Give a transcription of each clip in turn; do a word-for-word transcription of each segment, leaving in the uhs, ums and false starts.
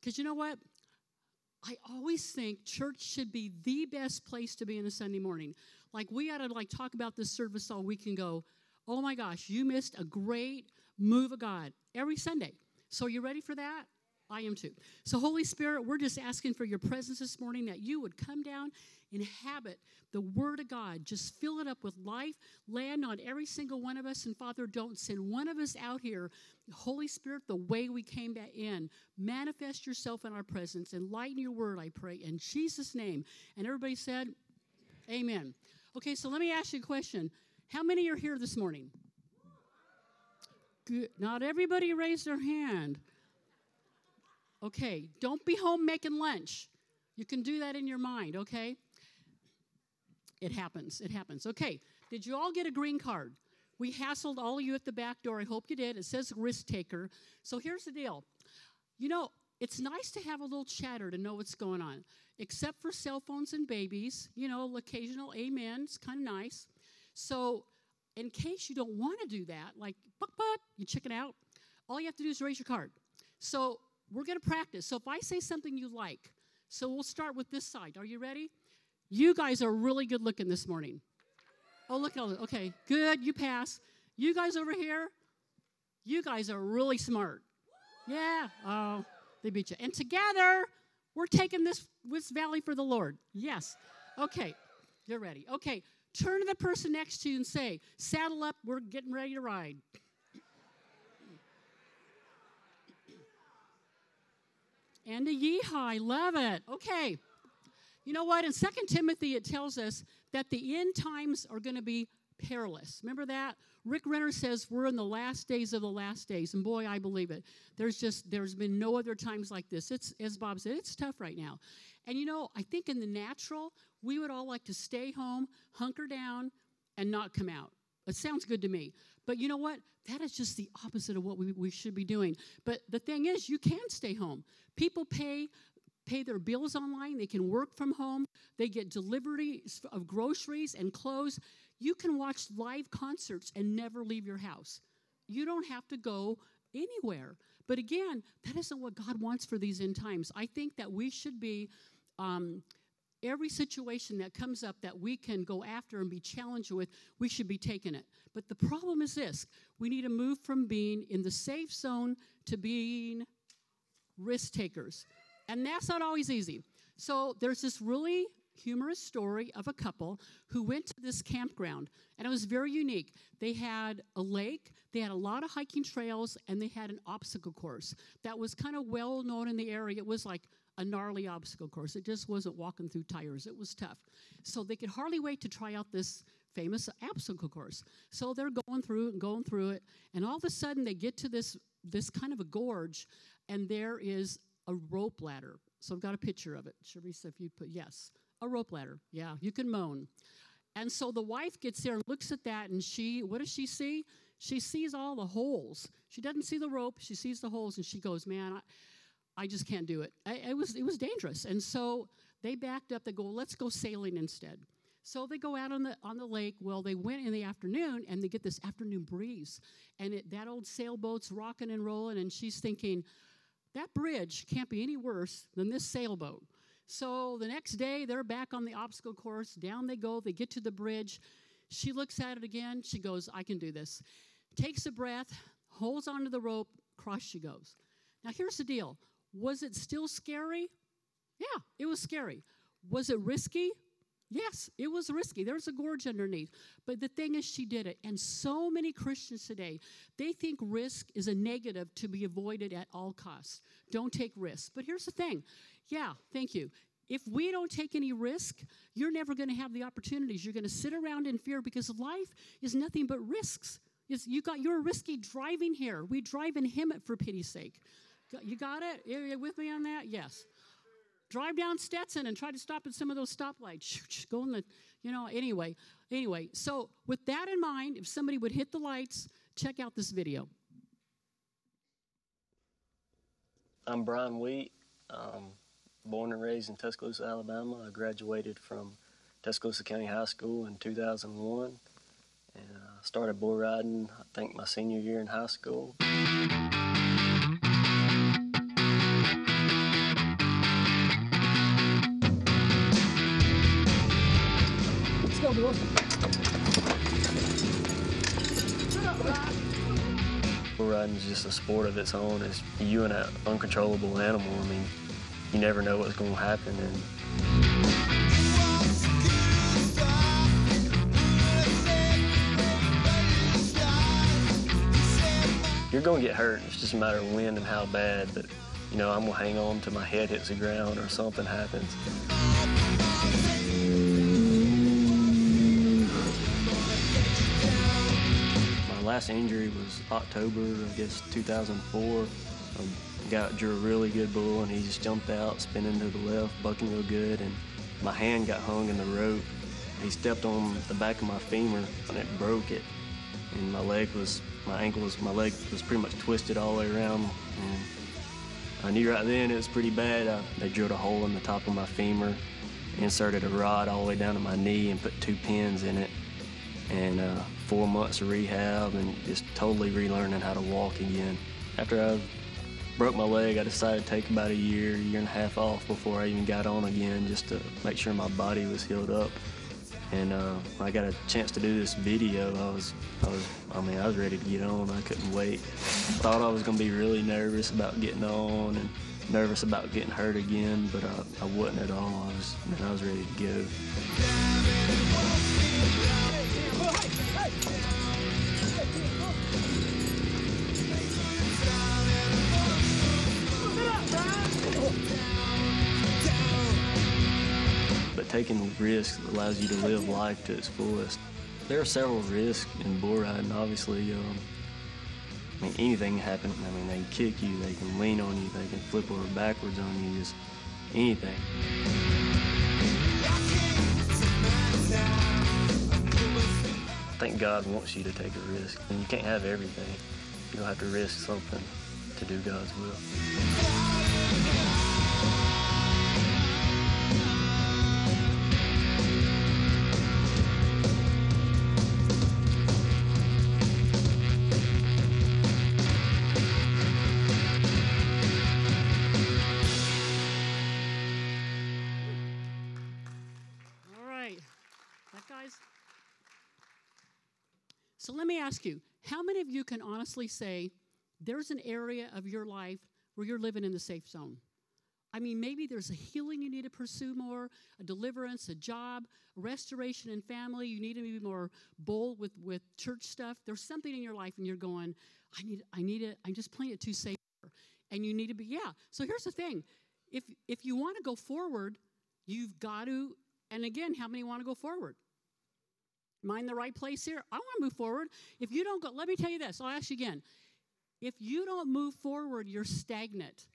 Because you know what? I always think church should be the best place to be on a Sunday morning. Like, we ought to, like, talk about this service all week and go, oh, my gosh, you missed a great move of God every Sunday. So are you ready for that? I am too. So, Holy Spirit, we're just asking for your presence this morning, that you would come down, inhabit the Word of God. Just fill it up with life. Land on every single one of us. And, Father, don't send one of us out here, Holy Spirit, the way we came back in. Manifest yourself in our presence. Enlighten your Word, I pray, in Jesus' name. And everybody said, amen. Amen. Okay, so let me ask you a question. How many are here this morning? Good. Not everybody raised their hand. Okay, don't be home making lunch. You can do that in your mind, okay? It happens, it happens. Okay, did you all get a green card? We hassled all of you at the back door. I hope you did. It says risk taker. So here's the deal. You know, it's nice to have a little chatter to know what's going on, except for cell phones and babies. You know, occasional amens, kind of nice. So in case you don't want to do that, like, buck, buck, you chicken out, all you have to do is raise your card. So we're going to practice. So if I say something you like, so we'll start with this side. Are you ready? You guys are really good looking this morning. Oh, look at all this. Okay, good. You pass. You guys over here, you guys are really smart. Yeah. Oh, they beat you. And together, we're taking this, this valley for the Lord. Yes. Okay, you're ready. Okay, turn to the person next to you and say, saddle up. We're getting ready to ride. And a yeehaw, I love it. Okay. You know what? In Second Timothy, it tells us that the end times are going to be perilous. Remember that? Rick Renner says we're in the last days of the last days. And boy, I believe it. There's just, there's been no other times like this. It's, as Bob said, it's tough right now. And you know, I think in the natural, we would all like to stay home, hunker down, and not come out. It sounds good to me. But you know what? That is just the opposite of what we, we should be doing. But the thing is, you can stay home. People pay pay their bills online. They can work from home. They get deliveries of groceries and clothes. You can watch live concerts and never leave your house. You don't have to go anywhere. But again, that isn't what God wants for these end times. I think that we should be... Um, Every situation that comes up that we can go after and be challenged with, we should be taking it. But the problem is this. We need to move from being in the safe zone to being risk takers. And that's not always easy. So there's this really humorous story of a couple who went to this campground. And it was very unique. They had a lake. They had a lot of hiking trails. And they had an obstacle course that was kind of well known in the area. It was like a gnarly obstacle course. It just wasn't walking through tires. It was tough. So they could hardly wait to try out this famous obstacle course. So they're going through it and going through it. And all of a sudden, they get to this, this kind of a gorge, and there is a rope ladder. So I've got a picture of it. Charissa, if you put, yes, a rope ladder. Yeah, you can moan. And so the wife gets there and looks at that, and she, what does she see? She sees all the holes. She doesn't see the rope. She sees the holes, and she goes, man, I... I just can't do it. I, it was it was dangerous. And so they backed up. They go, let's go sailing instead. So they go out on the on the lake. Well, they went in the afternoon, and they get this afternoon breeze. And it, that old sailboat's rocking and rolling, and she's thinking, that bridge can't be any worse than this sailboat. So the next day, they're back on the obstacle course. Down they go. They get to the bridge. She looks at it again. She goes, I can do this. Takes a breath, holds onto the rope, across she goes. Now, here's the deal. Was it still scary? Yeah, it was scary. Was it risky? Yes, it was risky. There's a gorge underneath. But the thing is, she did it. And so many Christians today, they think risk is a negative to be avoided at all costs. Don't take risks. But here's the thing. Yeah, thank you. If we don't take any risk, you're never going to have the opportunities. You're going to sit around in fear because life is nothing but risks. It's, you got, you're risky driving here. We drive in Hemet for pity's sake. You got it? Are you with me on that? Yes. Drive down Stetson and try to stop at some of those stoplights. Go in the, you know, anyway. Anyway, so with that in mind, if somebody would hit the lights, check out this video. I'm Brian Wheat. Um, born and raised in Tuscaloosa, Alabama. I graduated from Tuscaloosa County High School in two thousand one. And I started bull riding, I think, my senior year in high school. Hold on. Riding's just a sport of its own. It's you and an uncontrollable animal. I mean, you never know what's going to happen. And you're going to get hurt. It's just a matter of when and how bad. But, you know, I'm going to hang on till my head hits the ground or something happens. My last injury was October, I guess, two thousand four. I got, drew a really good bull, and he just jumped out, spinning to the left, bucking real good, and my hand got hung in the rope. He stepped on the back of my femur, and it broke it. And my leg was, my ankle was, my leg was pretty much twisted all the way around. And I knew right then it was pretty bad. I, they drilled a hole in the top of my femur, inserted a rod all the way down to my knee, and put two pins in it. And uh, four months of rehab and just totally relearning how to walk again. After I broke my leg, I decided to take about a year, year and a half off before I even got on again, just to make sure my body was healed up. And uh, when I got a chance to do this video, I was, I was, I mean, I was ready to get on. I couldn't wait. I thought I was going to be really nervous about getting on and nervous about getting hurt again, but I, I wasn't at all. I was, man, I was ready to go. Taking risks allows you to live life to its fullest. There are several risks in bull riding, obviously. Um, I mean, anything can happen. I mean, they can kick you, they can lean on you, they can flip over backwards on you, just anything. I think God wants you to take a risk, and you can't have everything. You'll have to risk something to do God's will. So let me ask you, how many of you can honestly say there's an area of your life where you're living in the safe zone? I mean, maybe there's a healing you need to pursue more, a deliverance, a job, restoration in family. You need to be more bold with, with church stuff. There's something in your life and you're going, I need, I need it. I'm just playing it too safe. And you need to be, yeah. So here's the thing. If, if you want to go forward, you've got to, and again, how many want to go forward? Am I in the right place here? I want to move forward. If you don't go, let me tell you this. I'll ask you again. If you don't move forward, you're stagnant.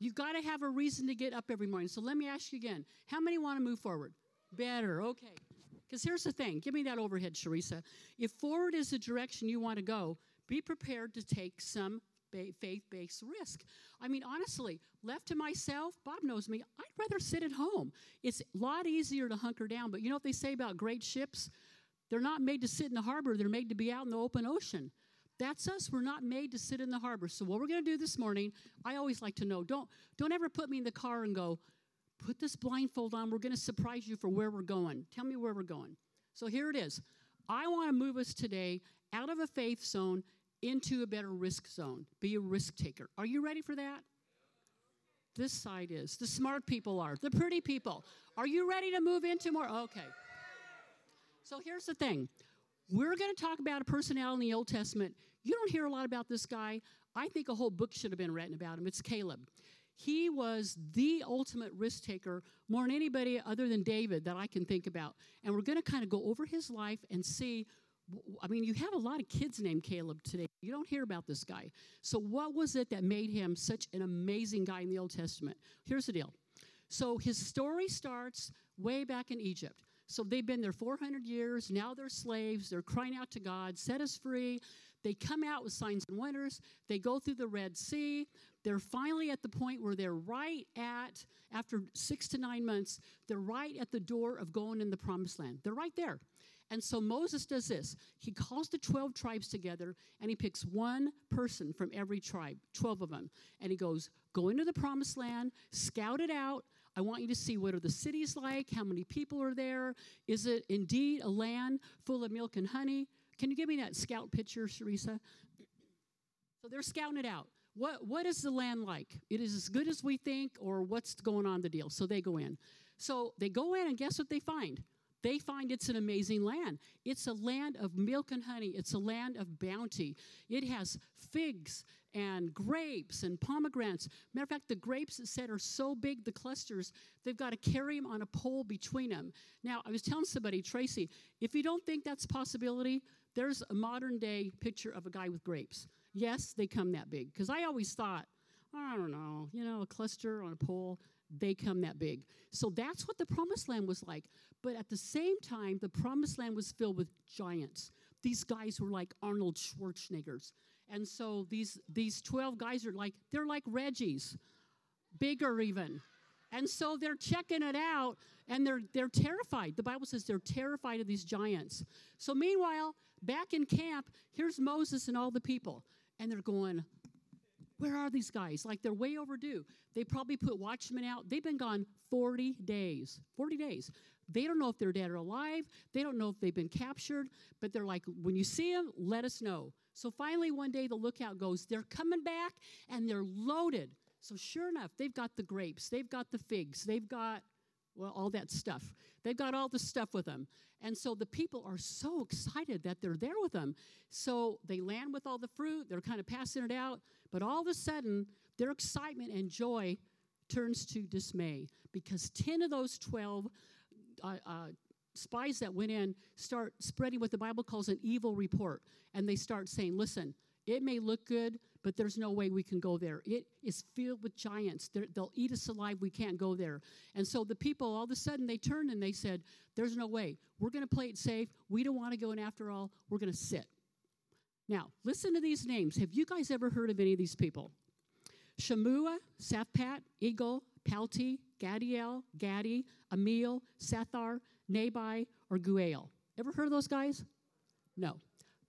You've got to have a reason to get up every morning. So let me ask you again. How many want to move forward? Better, okay. Because here's the thing. Give me that overhead, Charissa. If forward is the direction you want to go, be prepared to take some ba- faith-based risk. I mean, honestly, left to myself, Bob knows me, I'd rather sit at home. It's a lot easier to hunker down. But you know what they say about great ships? They're not made to sit in the harbor. They're made to be out in the open ocean. That's us. We're not made to sit in the harbor. So what we're going to do this morning, I always like to know, don't, don't ever put me in the car and go, put this blindfold on. We're going to surprise you for where we're going. Tell me where we're going. So here it is. I want to move us today out of a faith zone into a better risk zone. Be a risk taker. Are you ready for that? This side is. The smart people are. The pretty people. Are you ready to move into more? Okay. So here's the thing. We're going to talk about a personality in the Old Testament. You don't hear a lot about this guy. I think a whole book should have been written about him. It's Caleb. He was the ultimate risk taker, more than anybody other than David that I can think about. And we're going to kind of go over his life and see. I mean, you have a lot of kids named Caleb today. You don't hear about this guy. So what was it that made him such an amazing guy in the Old Testament? Here's the deal. So his story starts way back in Egypt. So they've been there four hundred years. Now they're slaves. They're crying out to God, set us free. They come out with signs and wonders. They go through the Red Sea. They're finally at the point where they're right at, after six to nine months, they're right at the door of going in the Promised Land. They're right there. And so Moses does this. He calls the twelve tribes together, and he picks one person from every tribe, twelve of them. And he goes, go into the Promised Land, scout it out. I want you to see, what are the cities like? How many people are there? Is it indeed a land full of milk and honey? Can you give me that scout picture, Sharisa? So they're scouting it out. What, what is the land like? It is as good as we think, or what's going on the deal? So they go in. So they go in, and guess what they find? They find it's an amazing land. It's a land of milk and honey. It's a land of bounty. It has figs and grapes and pomegranates. Matter of fact, the grapes, it said, are so big, the clusters, they've got to carry them on a pole between them. Now, I was telling somebody, Tracy, if you don't think that's a possibility, there's a modern-day picture of a guy with grapes. Yes, they come that big. Because I always thought, I don't know, you know, a cluster on a pole, they come that big. So that's what the Promised Land was like. But at the same time, the Promised Land was filled with giants. These guys were like Arnold Schwarzeneggers. And so these these twelve guys are like, they're like Reggies, bigger even. And so they're checking it out, and they're they're terrified. The Bible says they're terrified of these giants. So meanwhile, back in camp, here's Moses and all the people. And they're going, where are these guys? Like, they're way overdue. They probably put watchmen out. They've been gone forty days. forty days. They don't know if they're dead or alive. They don't know if they've been captured. But they're like, when you see them, let us know. So finally, one day, the lookout goes, they're coming back, and they're loaded. So sure enough, they've got the grapes. They've got the figs. They've got, well, all that stuff. They've got all the stuff with them. And so the people are so excited that they're there with them. So they land with all the fruit. They're kind of passing it out. But all of a sudden, their excitement and joy turns to dismay, because ten of those twelve uh, uh, spies that went in start spreading what the Bible calls an evil report. And they start saying, listen, it may look good, but there's no way we can go there. It is filled with giants. They're, they'll eat us alive. We can't go there. And so the people, all of a sudden, they turned and they said, there's no way. We're going to play it safe. We don't want to go in after all. We're going to sit. Now, listen to these names. Have you guys ever heard of any of these people? Shemua, Safpat, Egal, Palti, Gadiel, Gadi, Amiel, Sathar, Nabai, or Guel. Ever heard of those guys? No.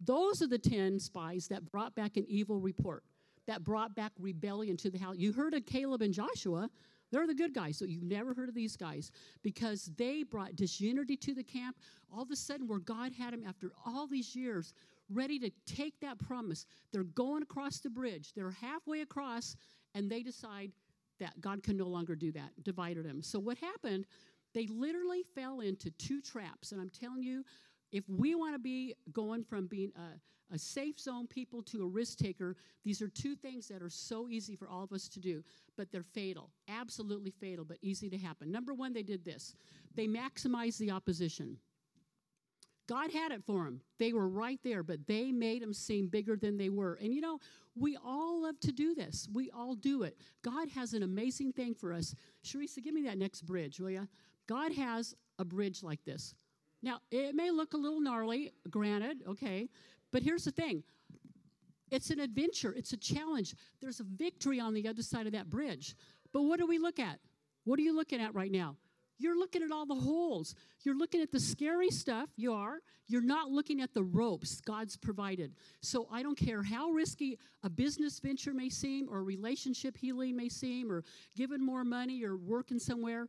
Those are the ten spies that brought back an evil report, that brought back rebellion to the house. You heard of Caleb and Joshua. They're the good guys, so you've never heard of these guys, because they brought disunity to the camp. All of a sudden, where God had them after all these years, ready to take that promise. They're going across the bridge. They're halfway across, and they decide that God can no longer do that, divided them. So what happened, they literally fell into two traps, and I'm telling you, if we want to be going from being a, a safe zone people to a risk taker, these are two things that are so easy for all of us to do, but they're fatal, absolutely fatal, but easy to happen. Number one, they did this. They maximized the opposition. God had it for them. They were right there, but they made them seem bigger than they were. And, you know, we all love to do this. We all do it. God has an amazing thing for us. Sharisa, give me that next bridge, will you? God has a bridge like this. Now, it may look a little gnarly, granted, okay, but here's the thing. It's an adventure. It's a challenge. There's a victory on the other side of that bridge. But what do we look at? What are you looking at right now? You're looking at all the holes. You're looking at the scary stuff. You are. You're not looking at the ropes God's provided. So I don't care how risky a business venture may seem, or relationship healing may seem, or giving more money, or working somewhere.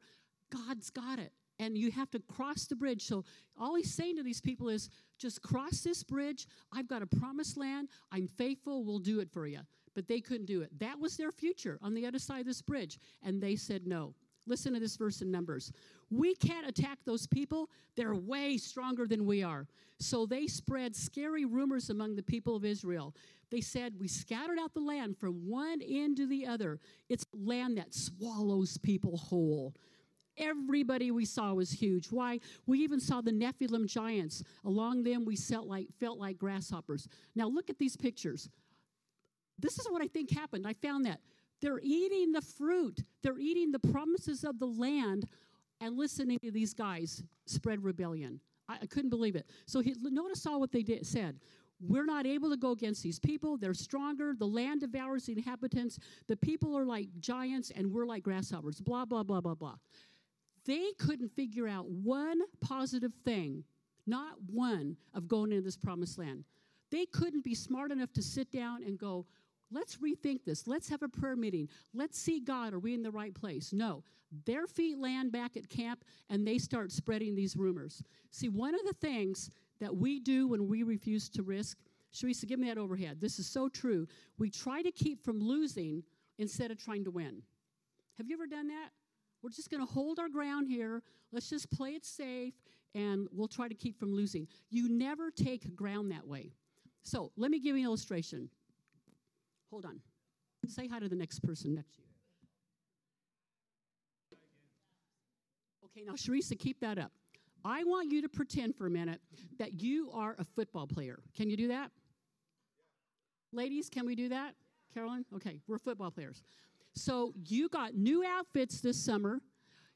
God's got it. And you have to cross the bridge. So all he's saying to these people is, just cross this bridge. I've got a promised land. I'm faithful. We'll do it for you. But they couldn't do it. That was their future on the other side of this bridge. And they said no. Listen to this verse in Numbers. We can't attack those people. They're way stronger than we are. So they spread scary rumors among the people of Israel. They said, we scattered out the land from one end to the other. It's a land that swallows people whole. Everybody we saw was huge. Why? We even saw the Nephilim giants. Along them, we felt like, felt like grasshoppers. Now, look at these pictures. This is what I think happened. I found that. They're eating the fruit. They're eating the promises of the land and listening to these guys spread rebellion. I, I couldn't believe it. So he, notice all what they did, said. We're not able to go against these people. They're stronger. The land devours the inhabitants. The people are like giants, and we're like grasshoppers, blah, blah, blah, blah, blah. They couldn't figure out one positive thing, not one, of going into this promised land. They couldn't be smart enough to sit down and go, Let's rethink this. Let's have a prayer meeting. Let's see God. Are we in the right place? No. Their feet land back at camp, and they start spreading these rumors. See, one of the things that we do when we refuse to risk, Sharice, give me that overhead. This is so true. We try to keep from losing instead of trying to win. Have you ever done that? We're just going to hold our ground here. Let's just play it safe, and we'll try to keep from losing. You never take ground that way. So let me give you an illustration. Hold on. Say hi to the next person next to you. Okay, now, Sharice, keep that up. I want you to pretend for a minute that you are a football player. Can you do that? Yeah. Ladies, can we do that? Yeah. Carolyn? Okay, we're football players. So you got new outfits this summer.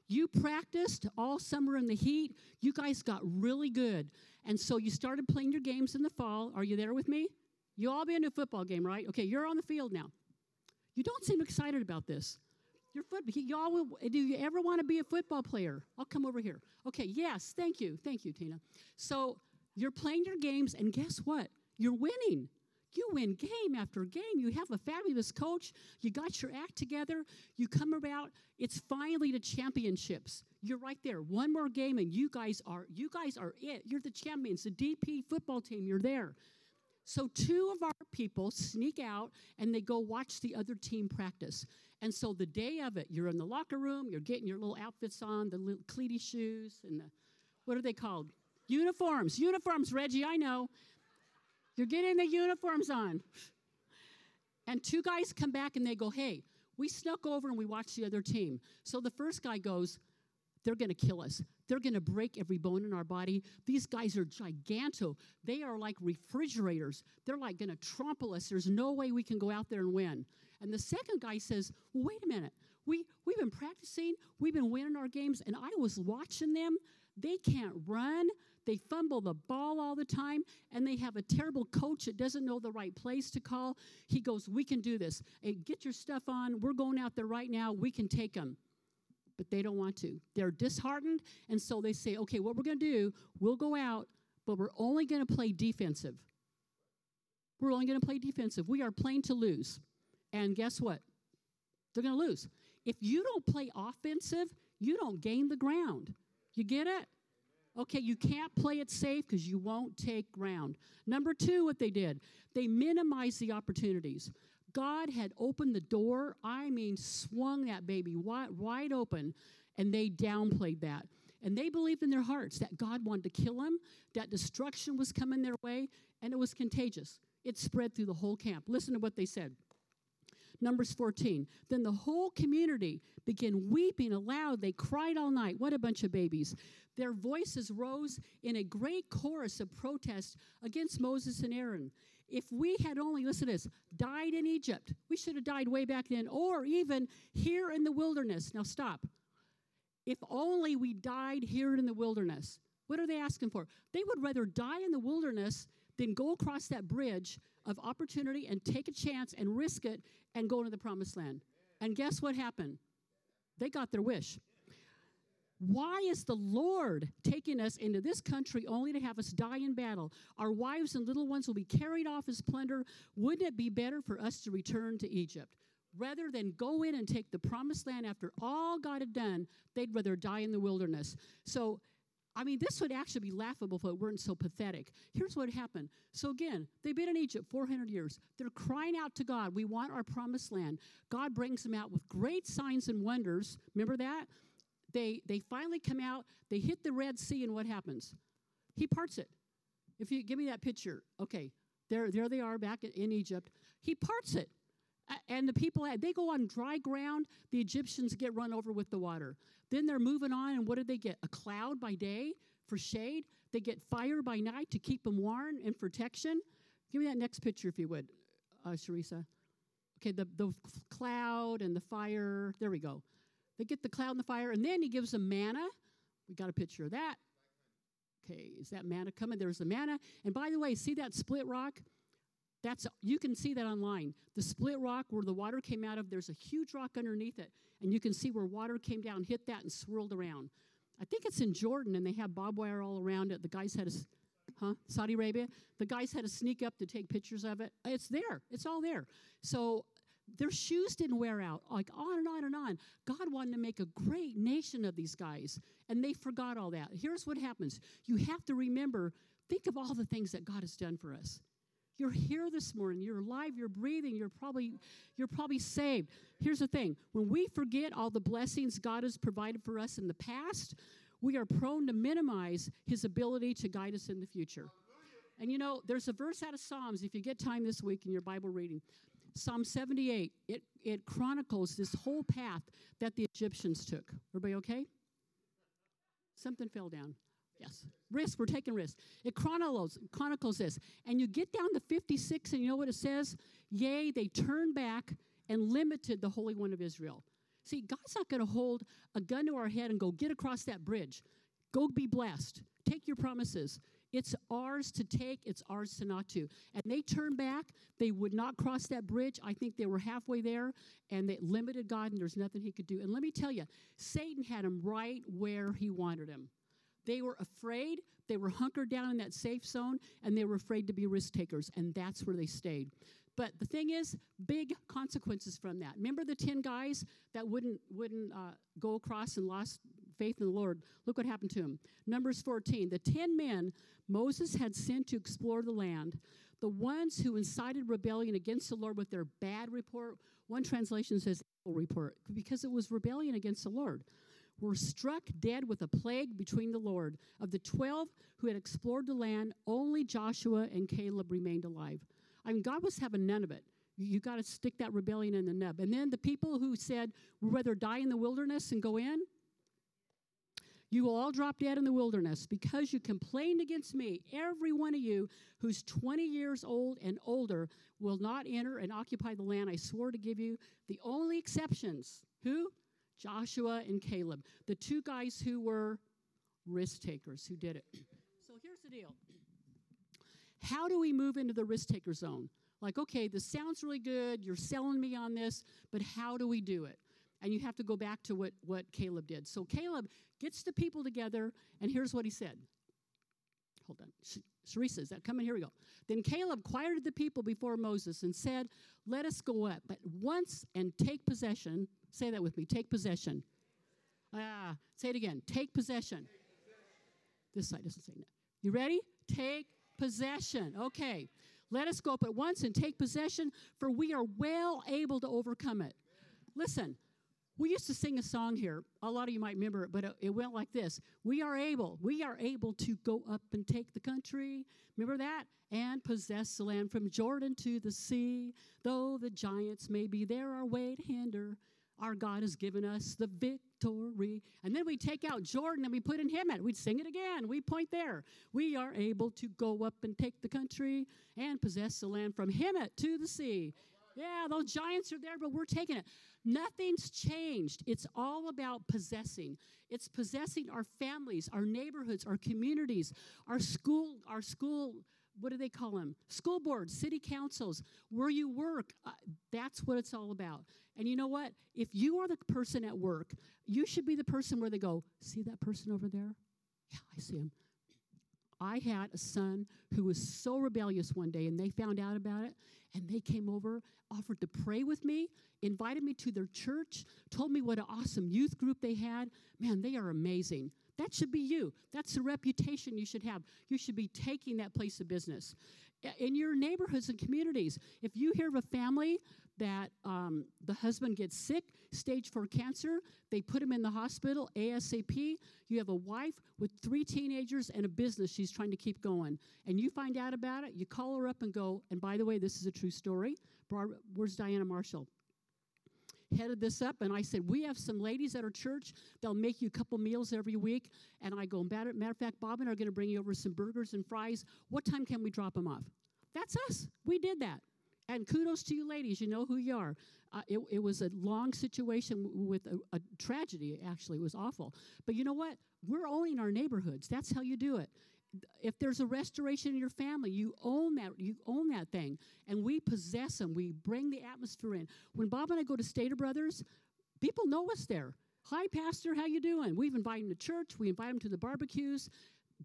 You practiced all summer in the heat. You guys got really good. And so you started playing your games in the fall. Are you there with me? You all been to a football game, right? Okay, you're on the field now. You don't seem excited about this. Your foot, y'all will, do you ever want to be a football player? I'll come over here. Okay, yes, thank you. Thank you, Tina. So you're playing your games, and guess what? You're winning. You win game after game. You have a fabulous coach. You got your act together. You come about. It's finally the championships. You're right there. One more game, and you guys are you guys are it. You're the champions, the D P football team. You're there. So two of our people sneak out, and they go watch the other team practice. And so the day of it, you're in the locker room, you're getting your little outfits on, the little cleaty shoes, and the, what are they called? Uniforms. Uniforms, Reggie, I know. You're getting the uniforms on. And two guys come back, and they go, hey, we snuck over, and we watched the other team. So the first guy goes, they're going to kill us. They're going to break every bone in our body. These guys are giganto. They are like refrigerators. They're like going to trample us. There's no way we can go out there and win. And the second guy says, well, wait a minute. We, we've been practicing. We've been winning our games, and I was watching them. They can't run. They fumble the ball all the time, and they have a terrible coach that doesn't know the right plays to call. He goes, we can do this. Hey, get your stuff on. We're going out there right now. We can take them. But they don't want to. They're disheartened, and so they say, okay, what we're going to do, we'll go out, but we're only going to play defensive. We're only going to play defensive. We are playing to lose. And guess what? They're going to lose. If you don't play offensive, you don't gain the ground. You get it? Okay, you can't play it safe because you won't take ground. Number two, what they did, they minimized the opportunities. God had opened the door, I mean, swung that baby wide, wide open, and they downplayed that. And they believed in their hearts that God wanted to kill them, that destruction was coming their way, and it was contagious. It spread through the whole camp. Listen to what they said. Numbers fourteen, then the whole community began weeping aloud. They cried all night. What a bunch of babies. Their voices rose in a great chorus of protest against Moses and Aaron. If we had only, listen to this, died in Egypt, we should have died way back then, or even here in the wilderness. Now stop. If only we died here in the wilderness. What are they asking for? They would rather die in the wilderness than go across that bridge of opportunity and take a chance and risk it and go into the promised land. And guess what happened? They got their wish. Why is the Lord taking us into this country only to have us die in battle? Our wives and little ones will be carried off as plunder. Wouldn't it be better for us to return to Egypt? Rather than go in and take the promised land after all God had done, they'd rather die in the wilderness. So, I mean, this would actually be laughable if it weren't so pathetic. Here's what happened. So again, they've been in Egypt four hundred years. They're crying out to God, we want our promised land. God brings them out with great signs and wonders. Remember that? They they finally come out, they hit the Red Sea, and what happens? He parts it. If you give me that picture. Okay, there, there they are back in Egypt. He parts it. And the people, they go on dry ground. The Egyptians get run over with the water. Then they're moving on, and what do they get? A cloud by day for shade. They get fire by night to keep them warm and protection. Give me that next picture, if you would, uh, Sharissa. Okay, the, the cloud and the fire. There we go. They get the cloud and the fire, and then he gives them manna. We got a picture of that. Okay, is that manna coming? There's the manna. And by the way, see that split rock? That's you can see that online. The split rock where the water came out of, there's a huge rock underneath it, and you can see where water came down, hit that, and swirled around. I think it's in Jordan, and they have barbed wire all around it. The guys had a huh? Saudi Arabia. The guys had to sneak up to take pictures of it. It's there. It's all there. So their shoes didn't wear out, like on and on and on. God wanted to make a great nation of these guys, and they forgot all that. Here's what happens. You have to remember, think of all the things that God has done for us. You're here this morning. You're alive. You're breathing. You're probably, you're probably saved. Here's the thing. When we forget all the blessings God has provided for us in the past, we are prone to minimize his ability to guide us in the future. And, you know, there's a verse out of Psalms, if you get time this week in your Bible reading. Psalm seventy-eight, it, it chronicles this whole path that the Egyptians took. Everybody okay? Something fell down. Yes. Risk. We're taking risks. It chronicles, chronicles this. And you get down to fifty-six, and you know what it says? Yea, they turned back and limited the Holy One of Israel. See, God's not going to hold a gun to our head and go, get across that bridge. Go be blessed. Take your promises. It's ours to take. It's ours to not to. And they turned back. They would not cross that bridge. I think they were halfway there, and they limited God, and there's nothing he could do. And let me tell you, Satan had him right where he wanted him. They were afraid. They were hunkered down in that safe zone, and they were afraid to be risk takers, and that's where they stayed. But the thing is, big consequences from that. Remember the ten guys that wouldn't wouldn't uh, go across and lost faith in the Lord? Look what happened to them. Numbers fourteen. The ten men Moses had sent to explore the land, the ones who incited rebellion against the Lord with their bad report. One translation says evil report, because it was rebellion against the Lord. Were struck dead with a plague between the Lord. Of the twelve who had explored the land, only Joshua and Caleb remained alive. I mean, God was having none of it. You got to stick that rebellion in the nub. And then the people who said, we'd rather die in the wilderness and go in, you will all drop dead in the wilderness because you complained against me. Every one of you who's twenty years old and older will not enter and occupy the land I swore to give you. The only exceptions, who? Joshua and Caleb, the two guys who were risk takers, who did it. So here's the deal. How do we move into the risk taker zone? Like, okay, this sounds really good. You're selling me on this, but how do we do it? And you have to go back to what, what Caleb did. So Caleb gets the people together, and here's what he said. Hold on. Sharice, is that coming? Here we go. Then Caleb quieted the people before Moses and said, let us go up, but once and take possession. Say that with me. Take possession. Ah, say it again. Take possession. This side doesn't say that. You ready? Take possession. Okay. Let us go up at once and take possession, for we are well able to overcome it. Listen, we used to sing a song here. A lot of you might remember it, but it, it went like this. We are able. We are able to go up and take the country. Remember that? And possess the land from Jordan to the sea. Though the giants may be there, our way to hinder. Our God has given us the victory. And then we take out Jordan and we put in him at it. We'd sing it again. We point there. We are able to go up and take the country and possess the land from him at to the sea. Yeah, those giants are there, but we're taking it. Nothing's changed. It's all about possessing. It's possessing our families, our neighborhoods, our communities, our school, our school. What do they call them? School boards, city councils, where you work. Uh, that's what it's all about. And you know what? If you are the person at work, you should be the person where they go, see that person over there? Yeah, I see him. I had a son who was so rebellious one day, and they found out about it, and they came over, offered to pray with me, invited me to their church, told me what an awesome youth group they had. Man, they are amazing. That should be you. That's the reputation you should have. You should be taking that place of business. In your neighborhoods and communities, if you hear of a family that um, the husband gets sick, stage four cancer, they put him in the hospital ASAP, you have a wife with three teenagers and a business she's trying to keep going, and you find out about it, you call her up and go, and by the way, this is a true story. Barbara, where's Diana Marshall? Headed this up, and I said, we have some ladies at our church. They'll make you a couple meals every week. And I go, matter, matter of fact, Bob and I are going to bring you over some burgers and fries. What time can we drop them off? That's us. We did that. And kudos to you ladies. You know who you are. Uh, it, it was a long situation w- with a, a tragedy, actually. It was awful. But you know what? We're owning our neighborhoods. That's how you do it. If there's a restoration in your family, you own that. You own that thing, and we possess them. We bring the atmosphere in. When Bob and I go to Stater Brothers, people know us there. Hi, Pastor, how you doing? We've invited them to church. We invite them to the barbecues.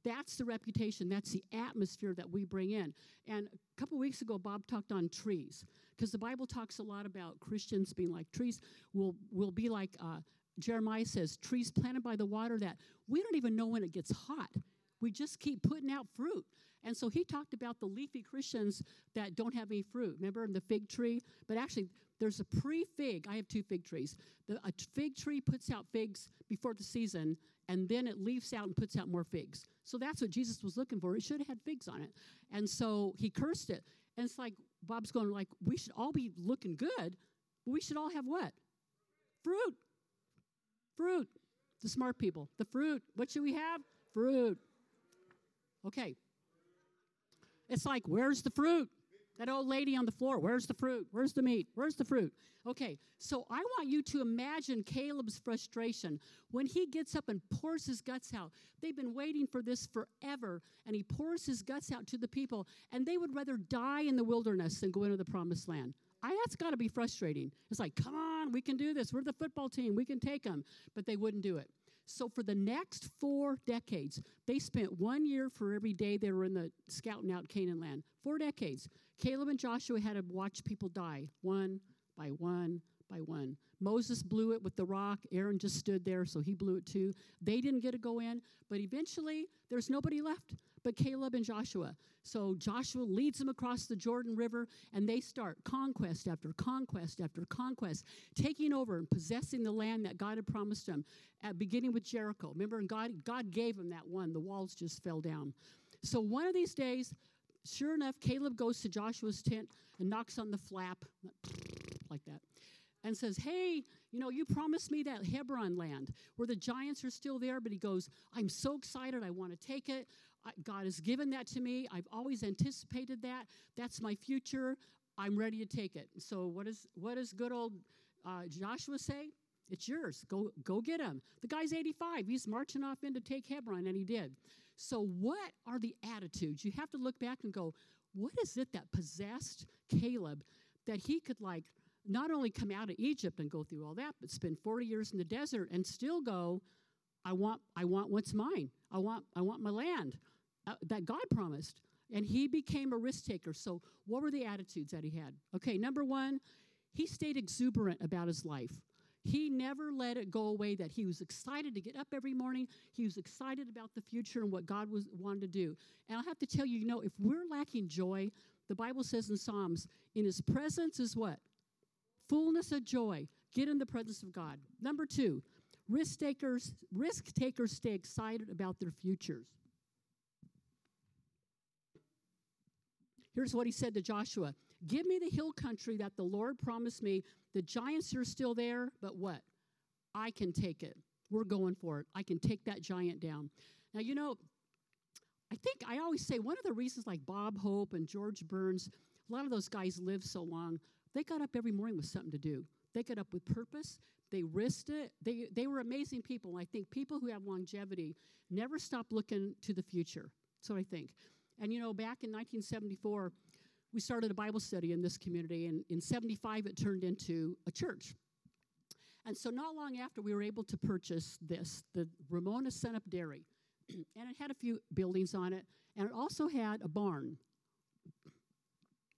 that's the reputation, that's the atmosphere that we bring in. And a couple weeks ago, Bob talked on trees, because the Bible talks a lot about Christians being like trees. We'll, we'll be like, uh, Jeremiah says, trees planted by the water that we don't even know when it gets hot. We just keep putting out fruit. And so he talked about the leafy Christians that don't have any fruit. Remember in the fig tree? But actually, there's a pre-fig. I have two fig trees. The, a fig tree puts out figs before the season, and then it leaves out and puts out more figs. So that's what Jesus was looking for. It should have had figs on it. And so he cursed it. And it's like, Bob's going like, we should all be looking good, but we should all have what? Fruit. Fruit. The smart people. The fruit. What should we have? Fruit. Okay. It's like, where's the fruit? That old lady on the floor, where's the fruit? Where's the meat? Where's the fruit? Okay, so I want you to imagine Caleb's frustration when he gets up and pours his guts out. They've been waiting for this forever, and he pours his guts out to the people, and they would rather die in the wilderness than go into the promised land. I, that's got to be frustrating. It's like, come on, we can do this. We're the football team. We can take them. But they wouldn't do it. So for the next four decades, they spent one year for every day they were in the scouting out Canaan land. Four decades. Caleb and Joshua had to watch people die, one by one by one. Moses blew it with the rock. Aaron just stood there, so he blew it too. They didn't get to go in, but eventually there's nobody left but Caleb and Joshua. So Joshua leads them across the Jordan River, and they start conquest after conquest after conquest, taking over and possessing the land that God had promised them, at beginning with Jericho. Remember, and God, God gave them that one. The walls just fell down. So one of these days, sure enough, Caleb goes to Joshua's tent and knocks on the flap, like that, and says, hey, you know, you promised me that Hebron land where the giants are still there. But he goes, I'm so excited. I want to take it. I, God has given that to me. I've always anticipated that. That's my future. I'm ready to take it. So what is what does good old uh, Joshua say? It's yours. Go go get him. The guy's eighty-five. He's marching off in to take Hebron, and he did. So what are the attitudes? You have to look back and go, what is it that possessed Caleb that he could, like, not only come out of Egypt and go through all that, but spend forty years in the desert and still go, I want I want what's mine. I want I want my land uh, that God promised. And he became a risk taker. So what were the attitudes that he had? Okay, number one, he stayed exuberant about his life. He never let it go away that he was excited to get up every morning. He was excited about the future and what God was wanted to do. And I'll have to tell you, you know, if we're lacking joy, the Bible says in Psalms, in his presence is what? Fullness of joy. Get in the presence of God. Number two, risk takers, risk takers stay excited about their futures. Here's what he said to Joshua. Give me the hill country that the Lord promised me. The giants are still there, but what? I can take it. We're going for it. I can take that giant down. Now, you know, I think I always say one of the reasons, like Bob Hope and George Burns, a lot of those guys lived so long, they got up every morning with something to do. They got up with purpose. They risked it. They, they were amazing people. I think people who have longevity never stop looking to the future. That's what I think. And, you know, back in nineteen seventy-four, we started a Bible study in this community, and in seventy-five it turned into a church. And so not long after, we were able to purchase this, the Ramona Sunup Dairy. And it had a few buildings on it, and it also had a barn.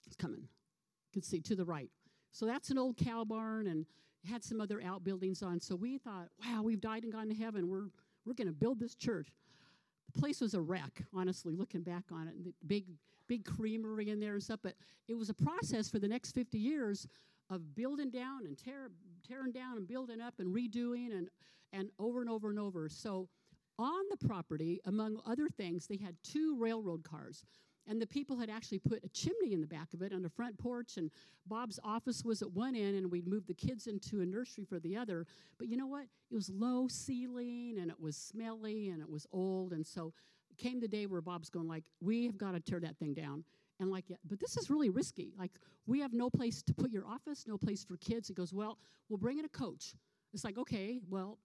It's coming. You can see to the right. So that's an old cow barn, and it had some other outbuildings on. So we thought, wow, we've died and gone to heaven. We're, we're going to build this church. The place was a wreck, honestly, looking back on it. The big big creamery in there and stuff, but it was a process for the next fifty years of building down and tear, tearing down and building up and redoing and, and over and over and over. So on the property, among other things, they had two railroad cars, and the people had actually put a chimney in the back of it on the front porch, and Bob's office was at one end, and we'd moved the kids into a nursery for the other. But you know what? It was low ceiling, and it was smelly, and it was old, and so came the day where Bob's going like, we have got to tear that thing down. And like, yeah, but this is really risky. Like, we have no place to put your office, no place for kids. He goes, well, we'll bring in a coach. It's like, okay, well,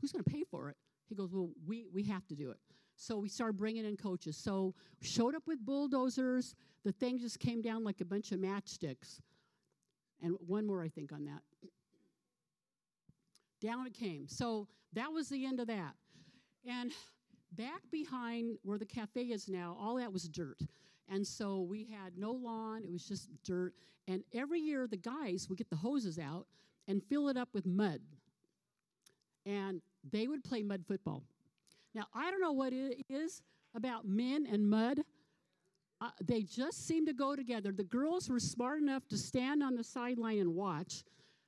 who's going to pay for it? He goes, well, we, we have to do it. So we started bringing in coaches. So showed up with bulldozers. The thing just came down like a bunch of matchsticks. And one more, I think, on that. Down it came. So that was the end of that. And back behind where the cafe is now, all that was dirt. And so we had no lawn. It was just dirt. And every year the guys would get the hoses out and fill it up with mud. And they would play mud football. Now, I don't know what it is about men and mud. Uh, they just seem to go together. The girls were smart enough to stand on the sideline and watch,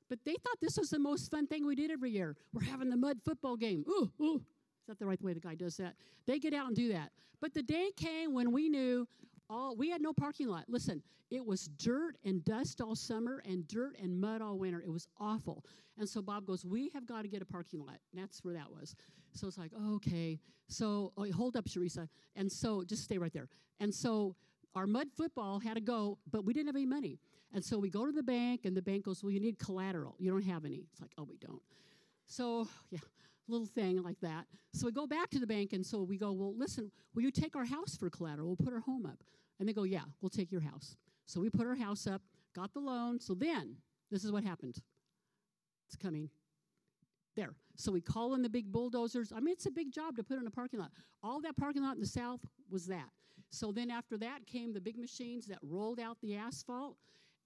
but they thought this was the most fun thing we did every year. We're having the mud football game. Ooh, ooh. Is that the right way the guy does that? They get out and do that. But the day came when we knew all we had no parking lot. Listen, it was dirt and dust all summer and dirt and mud all winter. It was awful. And so Bob goes, we have got to get a parking lot. And that's where that was. So it's like, oh, okay. So oh, hold up, Sharisa. And so just stay right there. And so our mud football had to go, but we didn't have any money. And so we go to the bank, and the bank goes, well, you need collateral. You don't have any. It's like, oh, we don't. So, yeah. Little thing like that. So we go back to the bank, and so we go, well, listen, will you take our house for collateral? We'll put our home up. And they go, yeah, we'll take your house. So we put our house up, got the loan. So then, this is what happened. It's coming. There. So we call in the big bulldozers. I mean, it's a big job to put in a parking lot. All that parking lot in the south was that. So then after that came the big machines that rolled out the asphalt,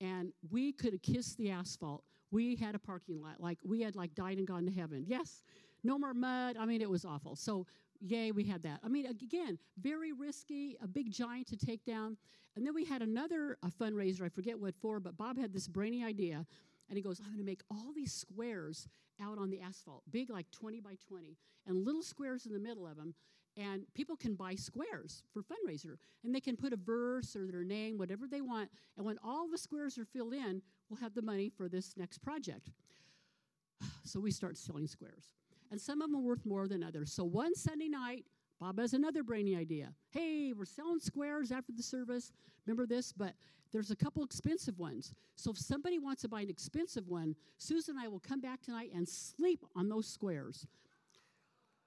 and we could have kissed the asphalt. We had a parking lot. Like, we had, like, died and gone to heaven. Yes. No more mud. I mean, it was awful. So, yay, we had that. I mean, again, very risky, a big giant to take down. And then we had another a fundraiser, I forget what for, but Bob had this brainy idea. And he goes, I'm going to make all these squares out on the asphalt, big like twenty by twenty, and little squares in the middle of them. And people can buy squares for fundraiser. And they can put a verse or their name, whatever they want. And when all the squares are filled in, we'll have the money for this next project. So we start selling squares. And some of them are worth more than others. So one Sunday night, Bob has another brainy idea. Hey, we're selling squares after the service. Remember this? But there's a couple expensive ones. So if somebody wants to buy an expensive one, Susan and I will come back tonight and sleep on those squares.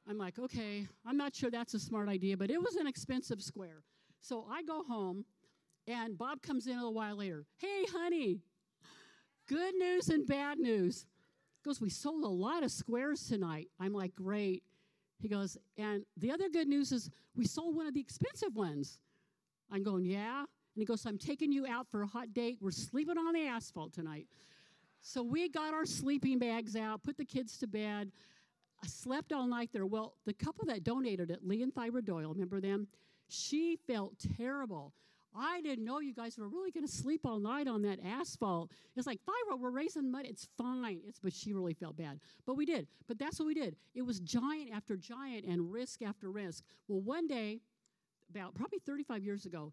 I'm like, okay, I'm not sure that's a smart idea, but it was an expensive square. So I go home, and Bob comes in a little while later. Hey, honey, good news and bad news. Goes, we sold a lot of squares tonight. I'm like, great. He goes, and the other good news is we sold one of the expensive ones. I'm going, yeah? And he goes, so I'm taking you out for a hot date. We're sleeping on the asphalt tonight. So we got our sleeping bags out, put the kids to bed. I slept all night there. Well, the couple that donated it, Lee and Thyra Doyle, remember them? She felt terrible. I didn't know you guys were really going to sleep all night on that asphalt. It's like, Thyra, we're raising mud. It's fine. It's, but she really felt bad. But we did. But that's what we did. It was giant after giant and risk after risk. Well, one day, about probably thirty-five years ago,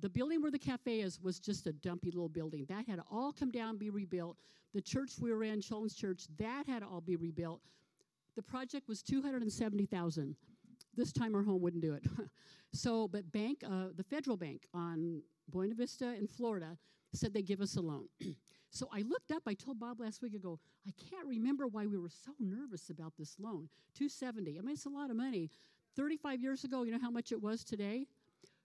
the building where the cafe is was just a dumpy little building. That had to all come down and be rebuilt. The church we were in, Children's Church, that had to all be rebuilt. The project was two hundred seventy thousand dollars. This time our home wouldn't do it. So, but bank, uh, the federal bank on Buena Vista in Florida said they give us a loan. So I looked up, I told Bob last week, I go, I can't remember why we were so nervous about this loan, two hundred seventy. I mean, it's a lot of money. thirty-five years ago, you know how much it was today?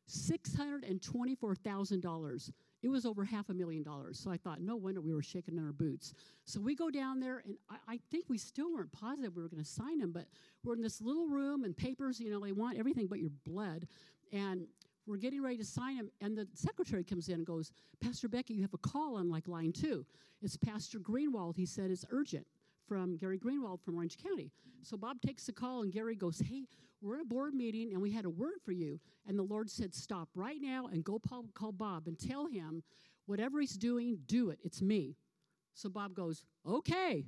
six hundred twenty-four thousand dollars. It was over half a million dollars. So I thought, no wonder we were shaking in our boots. So we go down there, and I, I think we still weren't positive we were going to sign them, but we're in this little room, and papers, you know, they want everything but your blood. And we're getting ready to sign them, and the secretary comes in and goes, Pastor Becky, you have a call on, like, line two. It's Pastor Greenwald. He said it's urgent from Gary Greenwald from Orange County. So Bob takes the call, and Gary goes, hey, we're in a board meeting, and we had a word for you. And the Lord said, stop right now and go call Bob and tell him whatever he's doing, do it. It's me. So Bob goes, okay.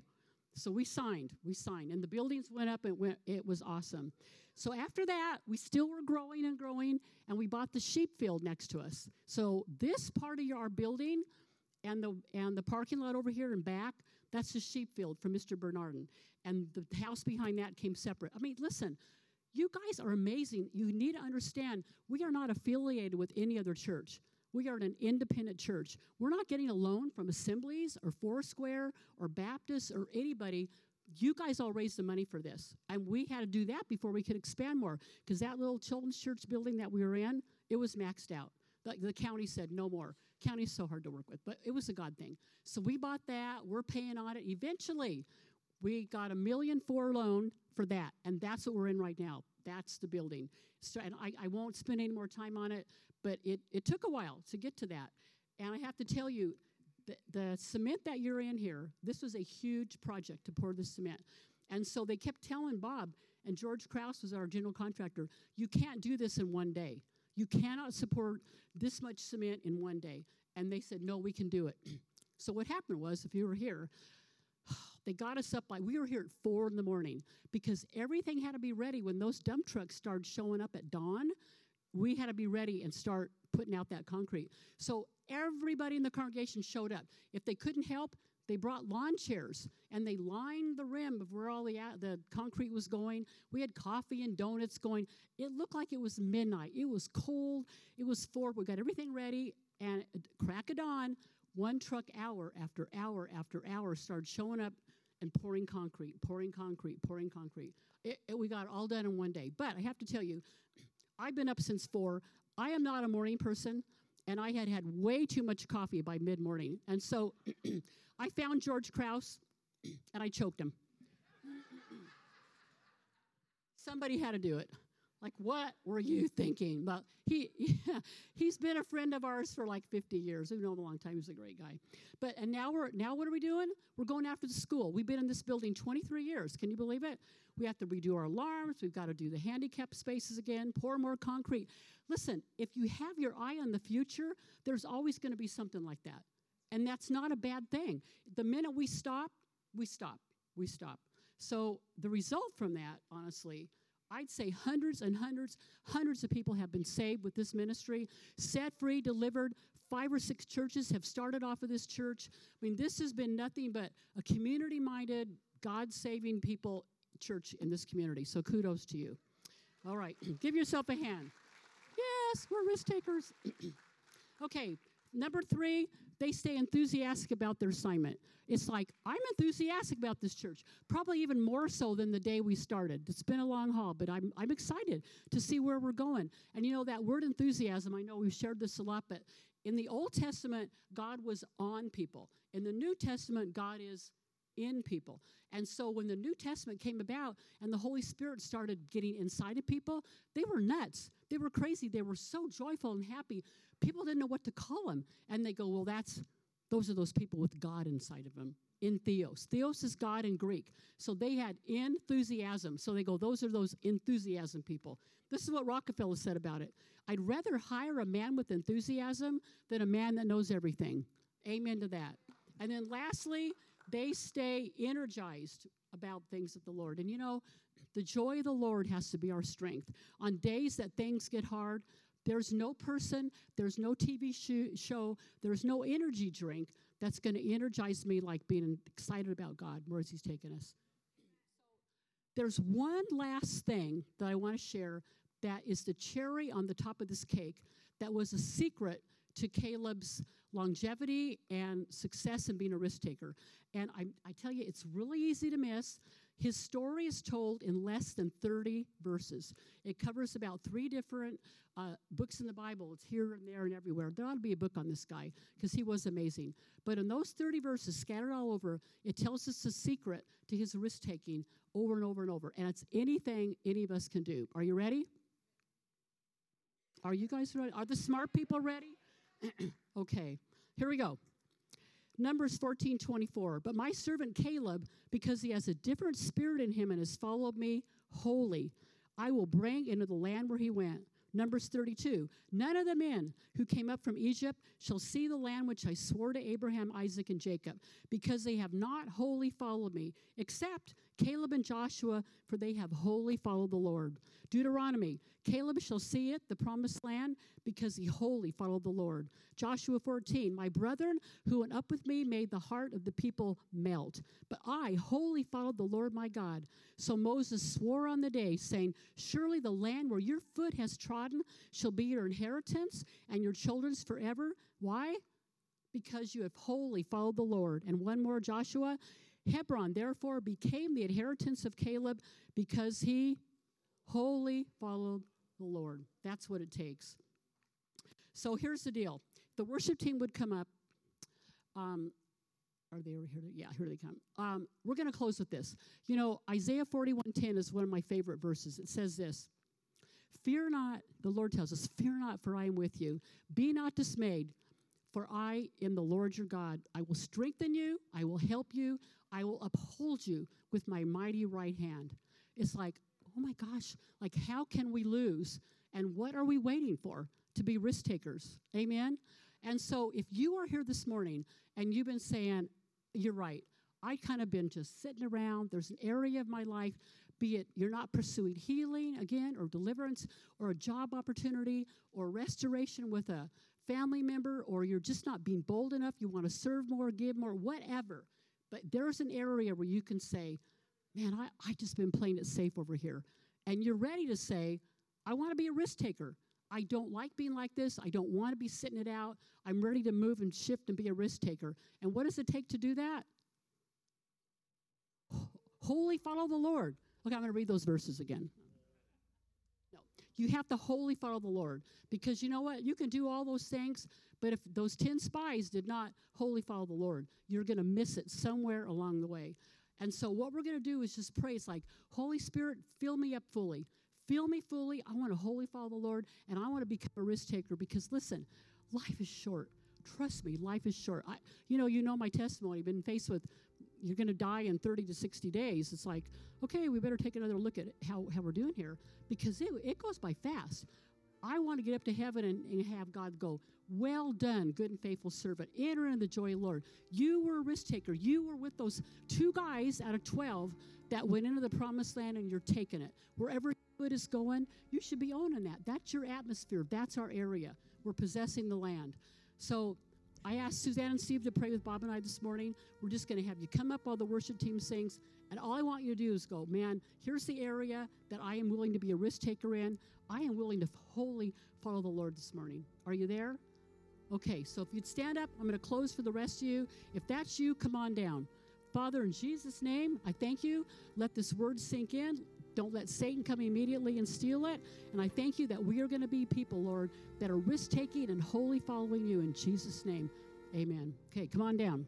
So we signed. We signed. And the buildings went up, and it, went, it was awesome. So after that, we still were growing and growing, and we bought the sheep field next to us. So this part of our building and the, and the parking lot over here and back, that's the sheep field for Mister Bernardin. And the house behind that came separate. I mean, listen, you guys are amazing. You need to understand we are not affiliated with any other church. We are an independent church. We're not getting a loan from Assemblies or Foursquare or Baptists or anybody. You guys all raised the money for this. And we had to do that before we could expand more because that little children's church building that we were in, it was maxed out. The, the county said no more. County's so hard to work with, but it was a God thing. So we bought that. We're paying on it. Eventually, We got a million four loan for that, and that's what we're in right now. That's the building. So, and I, I won't spend any more time on it, but it, it took a while to get to that. And I have to tell you, the, the cement that you're in here, this was a huge project to pour the cement. And so they kept telling Bob, and George Krauss was our general contractor, you can't do this in one day. You cannot support this much cement in one day. And they said, no, we can do it. So what happened was, if you were here, they got us up, like we were here at four in the morning because everything had to be ready. When those dump trucks started showing up at dawn, we had to be ready and start putting out that concrete. So everybody in the congregation showed up. If they couldn't help, they brought lawn chairs, and they lined the rim of where all the, uh, the concrete was going. We had coffee and donuts going. It looked like it was midnight. It was cold. It was four. We got everything ready, and crack of dawn, one truck hour after hour after hour started showing up and pouring concrete, pouring concrete, pouring concrete. It, it, we got it all done in one day. But I have to tell you, I've been up since four. I am not a morning person, and I had had way too much coffee by mid-morning. And so I found George Krauss, and I choked him. Somebody had to do it. Like, what were you thinking? Well, he, yeah, he's been a friend of ours for like fifty years. We've known him a long time. He's a great guy. But and now we're now what are we doing? We're going after the school. We've been in this building twenty-three years. Can you believe it? We have to redo our alarms. We've got to do the handicap spaces again, pour more concrete. Listen, if you have your eye on the future, there's always going to be something like that. And that's not a bad thing. The minute we stop, we stop, we stop. So the result from that, honestly, I'd say hundreds and hundreds, hundreds of people have been saved with this ministry, set free, delivered. Five or six churches have started off of this church. I mean, this has been nothing but a community-minded, God-saving people church in this community. So kudos to you. All right, give yourself a hand. Yes, we're risk takers. Okay, number three, they stay enthusiastic about their assignment. It's like, I'm enthusiastic about this church, probably even more so than the day we started. It's been a long haul, but I'm I'm excited to see where we're going. And, you know, that word enthusiasm, I know we've shared this a lot, but in the Old Testament, God was on people. In the New Testament, God is in people. And so when the New Testament came about and the Holy Spirit started getting inside of people, they were nuts. They were crazy. They were so joyful and happy. People didn't know what to call them. And they go, well, that's those are those people with God inside of them, in theos. Theos is God in Greek. So they had enthusiasm. So they go, those are those enthusiasm people. This is what Rockefeller said about it. I'd rather hire a man with enthusiasm than a man that knows everything. Amen to that. And then lastly, they stay energized about things of the Lord. And, you know, the joy of the Lord has to be our strength. On days that things get hard, there's no person, there's no T V sh- show, there's no energy drink that's going to energize me like being excited about God, where he's taken us. There's one last thing that I want to share that is the cherry on the top of this cake that was a secret to Caleb's longevity and success in being a risk taker. And I, I tell you, it's really easy to miss. His story is told in less than thirty verses. It covers about three different uh, books in the Bible. It's here and there and everywhere. There ought to be a book on this guy because he was amazing. But in those thirty verses scattered all over, it tells us the secret to his risk-taking over and over and over. And it's anything any of us can do. Are you ready? Are you guys ready? Are the smart people ready? Okay, here we go. Numbers fourteen twenty-four. But my servant Caleb, because he has a different spirit in him and has followed me wholly, I will bring into the land where he went. Numbers thirty-two. None of the men who came up from Egypt shall see the land which I swore to Abraham, Isaac, and Jacob, because they have not wholly followed me, except Caleb and Joshua, for they have wholly followed the Lord. Deuteronomy. Caleb shall see it, the promised land, because he wholly followed the Lord. Joshua fourteen, my brethren who went up with me made the heart of the people melt, but I wholly followed the Lord my God. So Moses swore on the day, saying, surely the land where your foot has trodden shall be your inheritance and your children's forever. Why? Because you have wholly followed the Lord. And one more, Joshua, Hebron therefore became the inheritance of Caleb because he wholly followed the Lord. That's what it takes. So here's the deal. The worship team would come up. Um, Are they over here? Yeah, here they come. Um, we're going to close with this. You know, Isaiah forty-one ten is one of my favorite verses. It says this, "Fear not," the Lord tells us, "fear not, for I am with you. Be not dismayed, for I am the Lord your God. I will strengthen you. I will help you. I will uphold you with my mighty right hand." It's like, oh my gosh, like how can we lose? And what are we waiting for? To be risk takers. Amen? And so if you are here this morning and you've been saying, you're right, I kind of been just sitting around. There's an area of my life, be it you're not pursuing healing again or deliverance or a job opportunity or restoration with a family member, or you're just not being bold enough. You want to serve more, give more, whatever. But there's an area where you can say, man, I, I just been playing it safe over here. And you're ready to say, I want to be a risk taker. I don't like being like this. I don't want to be sitting it out. I'm ready to move and shift and be a risk taker. And what does it take to do that? Wholly follow the Lord. Look, I'm going to read those verses again. No, you have to wholly follow the Lord, because you know what? You can do all those things, but if those ten spies did not wholly follow the Lord, you're going to miss it somewhere along the way. And so what we're going to do is just pray. It's like, Holy Spirit, fill me up fully. Fill me fully. I want to wholly follow the Lord, and I want to become a risk taker, because, listen, life is short. Trust me, life is short. I, you know, you know my testimony. I've been faced with, you're going to die in thirty to sixty days. It's like, okay, we better take another look at how, how we're doing here, because it, it goes by fast. I want to get up to heaven and, and have God go, well done, good and faithful servant. Enter into the joy of the Lord. You were a risk taker. You were with those two guys out of twelve that went into the promised land, and you're taking it. Wherever good is going, you should be owning that. That's your atmosphere. That's our area. We're possessing the land. So I asked Suzanne and Steve to pray with Bob and I this morning. We're just going to have you come up while the worship team sings. And all I want you to do is go, man, here's the area that I am willing to be a risk taker in. I am willing to wholly follow the Lord this morning. Are you there? Okay, so if you'd stand up, I'm going to close for the rest of you. If that's you, come on down. Father, in Jesus' name, I thank you. Let this word sink in. Don't let Satan come immediately and steal it. And I thank you that we are going to be people, Lord, that are risk-taking and wholly following you. In Jesus' name, amen. Okay, come on down.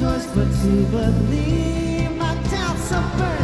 Choice but to believe my doubts are burning.